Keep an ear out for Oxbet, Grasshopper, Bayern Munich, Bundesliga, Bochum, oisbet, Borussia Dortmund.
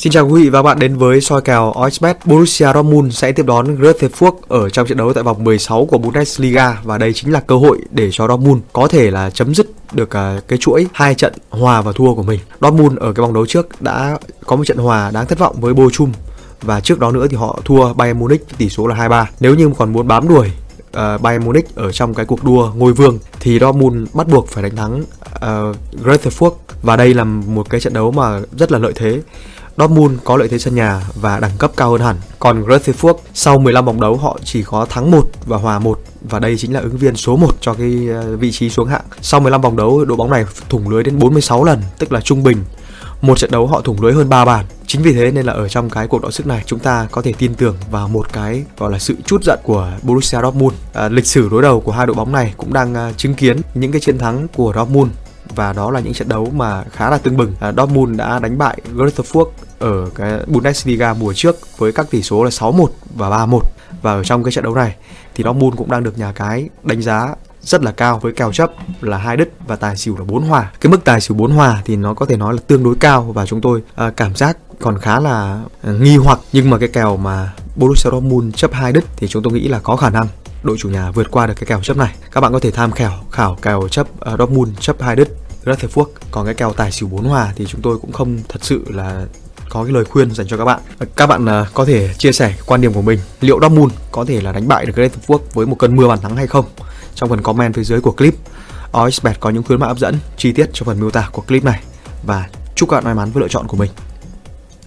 Xin chào quý vị và các bạn đến với soi kèo Oxbet. Borussia Dortmund sẽ tiếp đón Grasshopper ở trong trận đấu tại vòng 16 của Bundesliga và đây chính là cơ hội để cho Dortmund có thể là chấm dứt được cái chuỗi hai trận hòa và thua của mình. Dortmund ở cái vòng đấu trước đã có một trận hòa đáng thất vọng với Bochum và trước đó nữa thì họ thua Bayern Munich với tỷ số là 2-3. Nếu như còn muốn bám đuổi Bayern Munich ở trong cái cuộc đua ngôi vương thì Dortmund bắt buộc phải đánh thắng Grasshopper và đây là một cái trận đấu mà rất là lợi thế. Dortmund có lợi thế sân nhà và đẳng cấp cao hơn hẳn. Còn Grasshopper sau 15 vòng đấu họ chỉ có thắng 1 và hòa 1 và đây chính là ứng viên số 1 cho cái vị trí xuống hạng. Sau 15 vòng đấu, đội bóng này thủng lưới đến 46 lần, tức là trung bình một trận đấu họ thủng lưới hơn 3 bàn. Chính vì thế nên là ở trong cái cuộc đọ sức này chúng ta có thể tin tưởng vào một cái gọi là sự trút giận của Borussia Dortmund. Lịch sử đối đầu của hai đội bóng này cũng đang chứng kiến những cái chiến thắng của Dortmund và đó là những trận đấu mà khá là tương bừng. Dortmund đã đánh bại Grasshopper ở cái Bundesliga mùa trước với các tỷ số là 6-1 và 3-1 và ở trong cái trận đấu này thì Dortmund cũng đang được nhà cái đánh giá rất là cao với kèo chấp là 2 đứt và tài xỉu là 4 hòa. Cái mức tài xỉu 4 hòa thì nó có thể nói là tương đối cao và chúng tôi cảm giác còn khá là nghi hoặc, nhưng mà cái kèo mà Borussia Dortmund chấp 2 đứt thì chúng tôi nghĩ là có khả năng đội chủ nhà vượt qua được cái kèo chấp này. Các bạn có thể tham khảo kèo chấp Dortmund chấp 2 đứt Grasshopper. Còn cái kèo tài xỉu 4 hòa thì chúng tôi cũng không thật sự là có cái lời khuyên dành cho các bạn. Các bạn có thể chia sẻ quan điểm của mình, liệu Dortmund có thể là đánh bại được Grasshopper với một cơn mưa bàn thắng hay không trong phần comment phía dưới của clip. Oisbet có những khuyến mại hấp dẫn chi tiết trong phần miêu tả của clip này và chúc các bạn may mắn với lựa chọn của mình.